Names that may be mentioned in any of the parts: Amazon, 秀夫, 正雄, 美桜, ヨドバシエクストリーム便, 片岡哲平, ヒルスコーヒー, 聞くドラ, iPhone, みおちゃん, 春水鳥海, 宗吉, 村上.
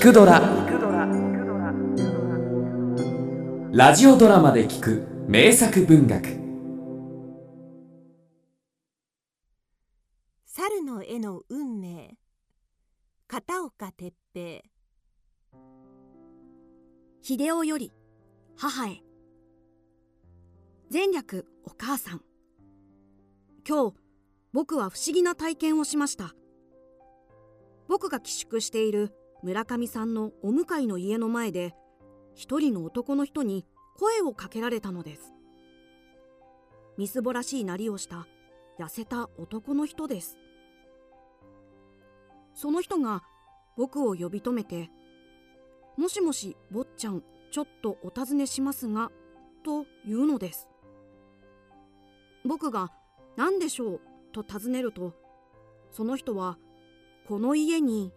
聞くドラ、ラジオドラマで聞く名作文学。猿の絵の運命、片岡哲平。秀夫より母へ。前略お母さん。今日僕は不思議な体験をしました。僕が寄宿している村上さんのお向かいの家の前で、一人の男の人に声をかけられたのです。みすぼらしいなりをした痩せた男の人です。その人が僕を呼び止めて、もしもし坊ちゃん、ちょっとお尋ねしますが、と言うのです。僕が何でしょうと尋ねると、その人はこの家に、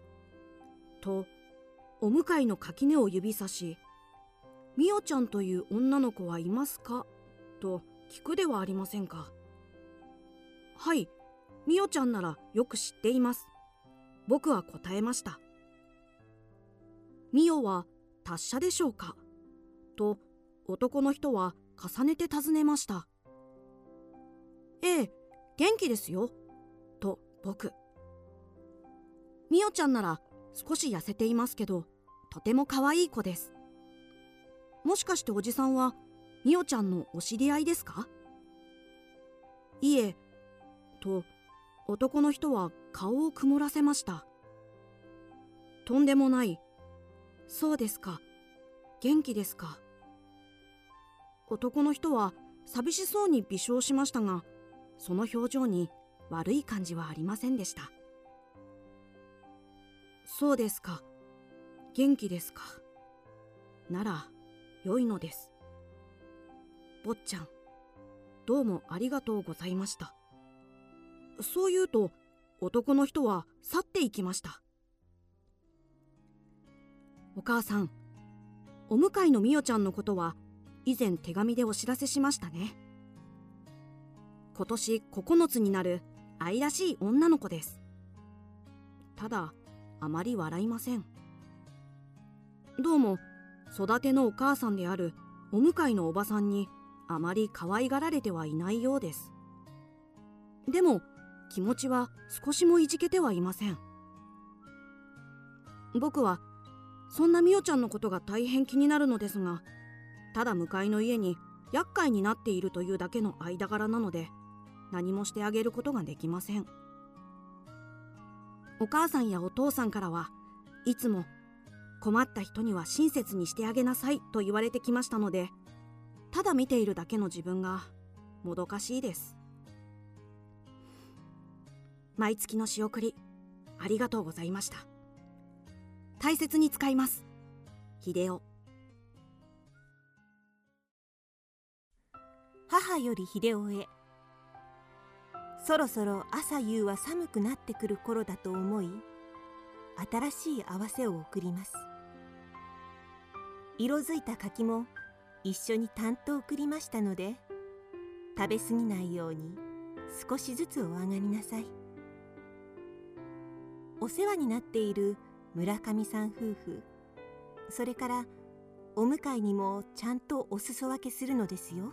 とお向かいの垣根を指さし、みおちゃんという女の子はいますか、と聞くではありませんか。はい、みおちゃんならよく知っています。僕は答えました。みおは達者でしょうか、と男の人は重ねて尋ねました。ええ、元気ですよ、と僕。みおちゃんなら少し痩せていますけど、とても可愛い子です。もしかしておじさんはみおちゃんのお知り合いですか。いえ、と男の人は顔を曇らせました。とんでもない。そうですか、元気ですか。男の人は寂しそうに微笑しましたが、その表情に悪い感じはありませんでした。そうですか、元気ですか。なら良いのです。坊ちゃん、どうもありがとうございました。そう言うと男の人は去っていきました。お母さん、お向かいのみおちゃんのことは以前手紙でお知らせしましたね。今年9つになる愛らしい女の子です。ただあまり笑いません。どうも育てのお母さんであるお向かいのおばさんにあまり可愛がられてはいないようです。でも気持ちは少しもいじけてはいません。僕はそんなみおちゃんのことが大変気になるのですが、ただ向かいの家に厄介になっているというだけの間柄なので、何もしてあげることができません。お母さんやお父さんからはいつも困った人には親切にしてあげなさいと言われてきましたので、ただ見ているだけの自分がもどかしいです。毎月の仕送りありがとうございました。大切に使います。秀夫。母より秀夫へ。そろそろ朝夕は寒くなってくる頃だと思い、新しい合わせを送ります。色づいた柿も一緒に担当送りましたので、食べ過ぎないように少しずつお上がりなさい。お世話になっている村上さん夫婦、それからお向かいにもちゃんとお裾分けするのですよ。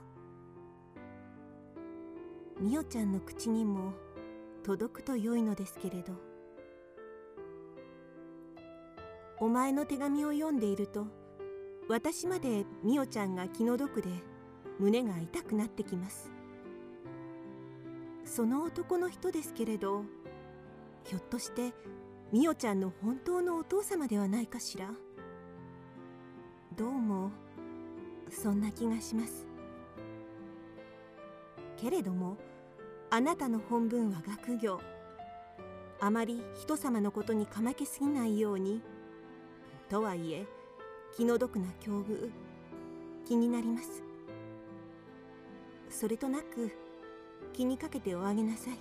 みおちゃんの口にも届くと良いのですけれど。お前の手紙を読んでいると、私までみおちゃんが気の毒で胸が痛くなってきます。その男の人ですけれど、ひょっとしてみおちゃんの本当のお父様ではないかしら。どうもそんな気がします。けれども、あなたの本分は学業。あまり人様のことにかまけすぎないように。とはいえ、気の毒な境遇、気になります。それとなく、気にかけておあげなさい。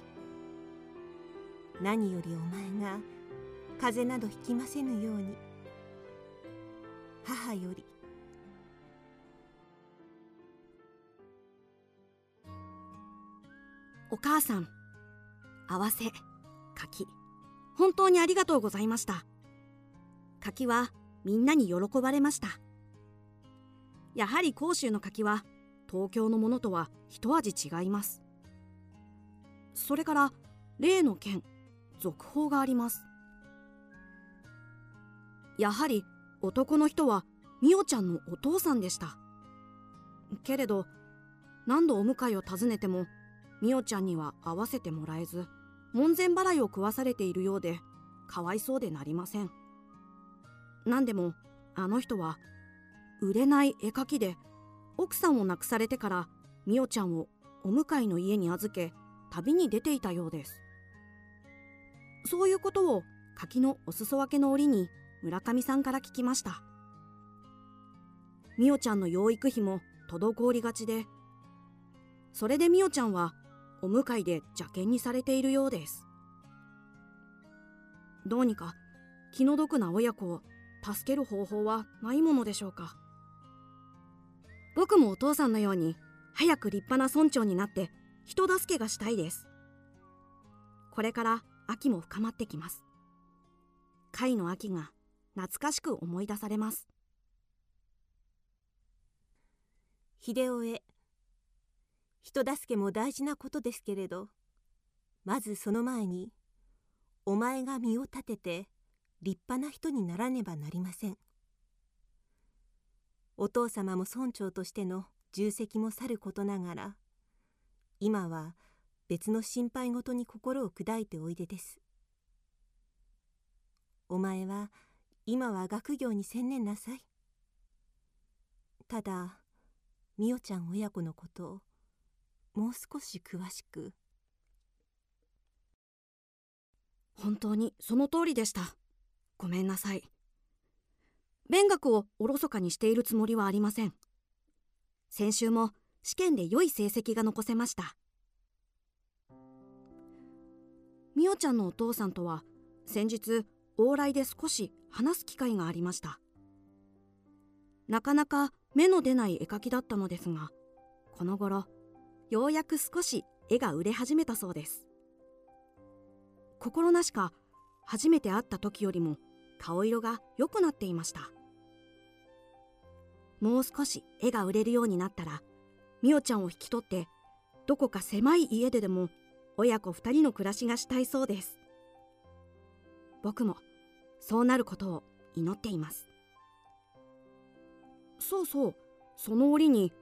何よりお前が風邪などひきませぬように。母より。お母さん、合わせ、柿、本当にありがとうございました。柿はみんなに喜ばれました。やはり甲州の柿は東京のものとは一味違います。それから例の件、続報があります。やはり男の人は美桜ちゃんのお父さんでした。けれど何度お迎えを訪ねても美桜ちゃんには会わせてもらえず、門前払いを食わされているようでかわいそうでなりません。何でもあの人は売れない絵描きで、奥さんを亡くされてから美桜ちゃんをお向かいの家に預け旅に出ていたようです。そういうことを柿のお裾分けの折に村上さんから聞きました。美桜ちゃんの養育費も滞りがちで、それで美桜ちゃんはお向かいで邪険にされているようです。どうにか気の毒な親子を助ける方法はないものでしょうか。僕もお父さんのように早く立派な村長になって人助けがしたいです。これから秋も深まってきます。貝の秋が懐かしく思い出されます。秀夫へ、人助けも大事なことですけれど、まずその前にお前が身を立てて立派な人にならねばなりません。お父様も村長としての重責もさることながら、今は別の心配事に心を砕いておいでです。お前は今は学業に専念なさい。ただ美桜ちゃん親子のことをもう少し詳しく。本当にその通りでした。ごめんなさい。勉学をおろそかにしているつもりはありません。先週も試験で良い成績が残せました。美桜ちゃんのお父さんとは先日往来で少し話す機会がありました。なかなか目の出ない絵描きだったのですが、この頃ようやく少し絵が売れ始めたそうです。心なしか初めて会った時よりも顔色が良くなっていました。もう少し絵が売れるようになったら、美桜ちゃんを引き取ってどこか狭い家ででも親子2人の暮らしがしたいそうです。僕もそうなることを祈っています。そうそう、その折に、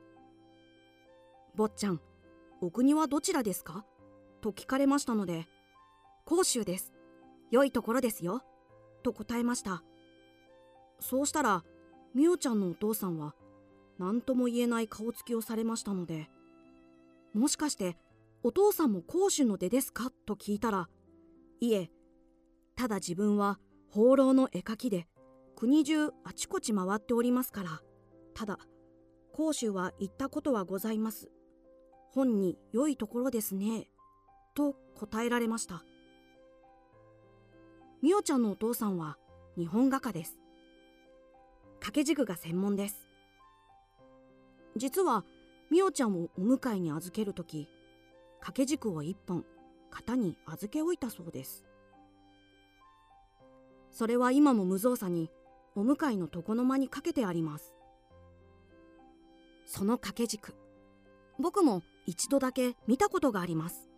坊ちゃん、お国はどちらですかと聞かれましたので、甲州です、良いところですよと答えました。そうしたら美桜ちゃんのお父さんは何とも言えない顔つきをされましたので、もしかしてお父さんも甲州の出ですかと聞いたら、いえ、ただ自分は放浪の絵描きで国中あちこち回っておりますから、ただ甲州は行ったことはございます、本に良いところですねと答えられました。美桜ちゃんのお父さんは日本画家です。掛け軸が専門です。実は美桜ちゃんをお迎えに預けるとき、掛け軸を一本型に預けおいたそうです。それは今も無造作にお向かいの床の間にかけてあります。その掛け軸、僕も一度だけ見たことがあります。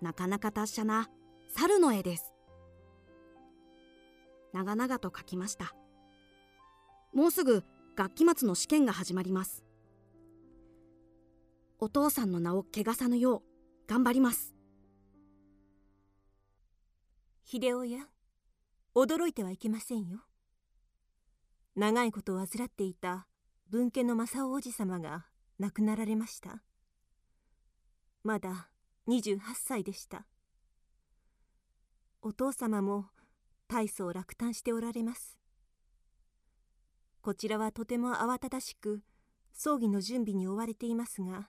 なかなか達者な猿の絵です。長々と描きました。もうすぐ学期末の試験が始まります。お父さんの名を汚さぬよう頑張ります。秀夫や、驚いてはいけませんよ。長いことを患っていた文家の正雄おじさまが亡くなられました。まだ28歳でした。お父様も大層落胆しておられます。こちらはとても慌ただしく葬儀の準備に追われていますが、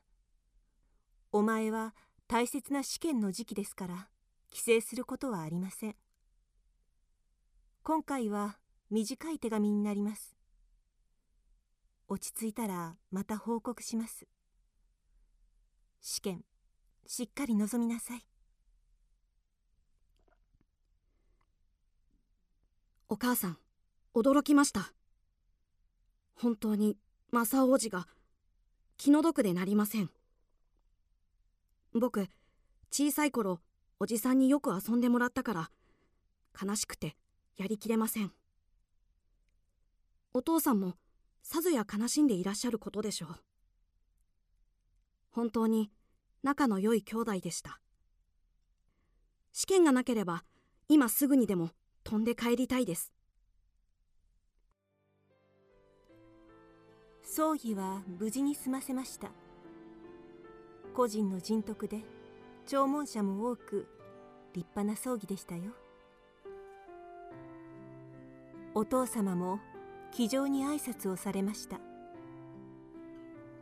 お前は大切な試験の時期ですから帰省することはありません。今回は短い手紙になります。落ち着いたらまた報告します。試験、しっかり臨みなさい。お母さん、驚きました。本当に正王子が気の毒でなりません。僕、小さい頃、おじさんによく遊んでもらったから、悲しくてやりきれません。お父さんもさぞや悲しんでいらっしゃることでしょう。本当に仲の良い兄弟でした。試験がなければ、今すぐにでも飛んで帰りたいです。葬儀は無事に済ませました。個人の人徳で、弔問者も多く、立派な葬儀でしたよ。お父様も、気丈に挨拶をされました。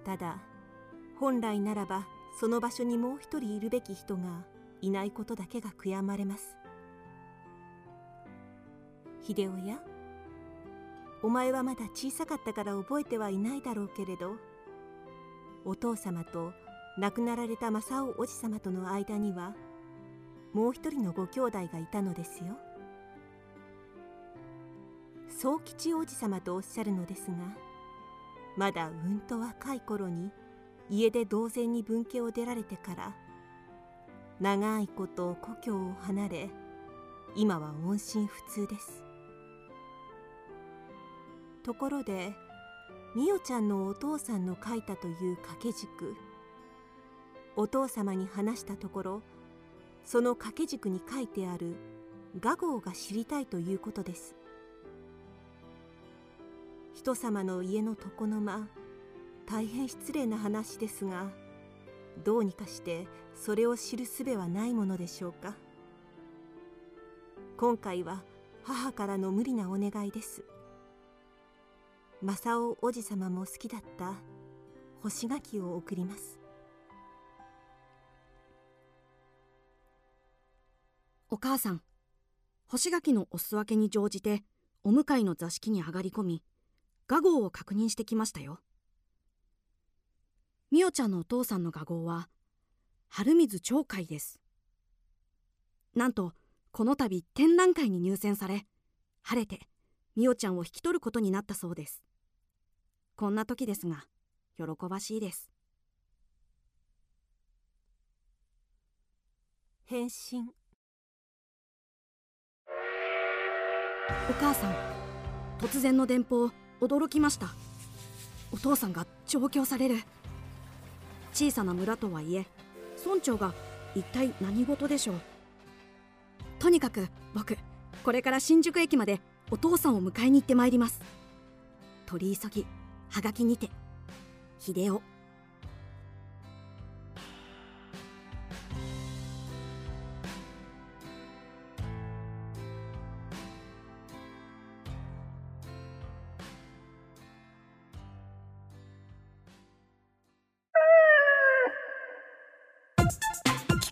ただ、本来ならば、その場所にもう一人いるべき人がいないことだけが悔やまれます。秀夫や、お前はまだ小さかったから覚えてはいないだろうけれど、お父様と亡くなられた正雄おじ様との間には、もう一人のご兄弟がいたのですよ。宗吉おじ様とおっしゃるのですが、まだうんと若い頃に、家で同然に分家を出られてから、長いこと故郷を離れ、今は音信不通です。ところで、美代ちゃんのお父さんの書いたという掛け軸、お父様に話したところ、その掛け軸に書いてある画号が知りたいということです。人様の家の床の間、大変失礼な話ですが、どうにかしてそれを知る術はないものでしょうか。今回は母からの無理なお願いです。正雄おじ様も好きだった干し柿を贈ります。お母さん、干し柿のおすわけに乗じて、お向かいの座敷に上がり込み、画号を確認してきましたよ。美代ちゃんのお父さんの画号は、春水鳥海です。なんと、この度展覧会に入選され、晴れて美代ちゃんを引き取ることになったそうです。こんな時ですが、喜ばしいです。返信。お母さん、突然の電報、驚きました。お父さんが調教される。小さな村とはいえ、村長が一体何事でしょう。とにかく僕、これから新宿駅までお父さんを迎えに行ってまいります。取り急ぎ、はがきにて、秀夫。き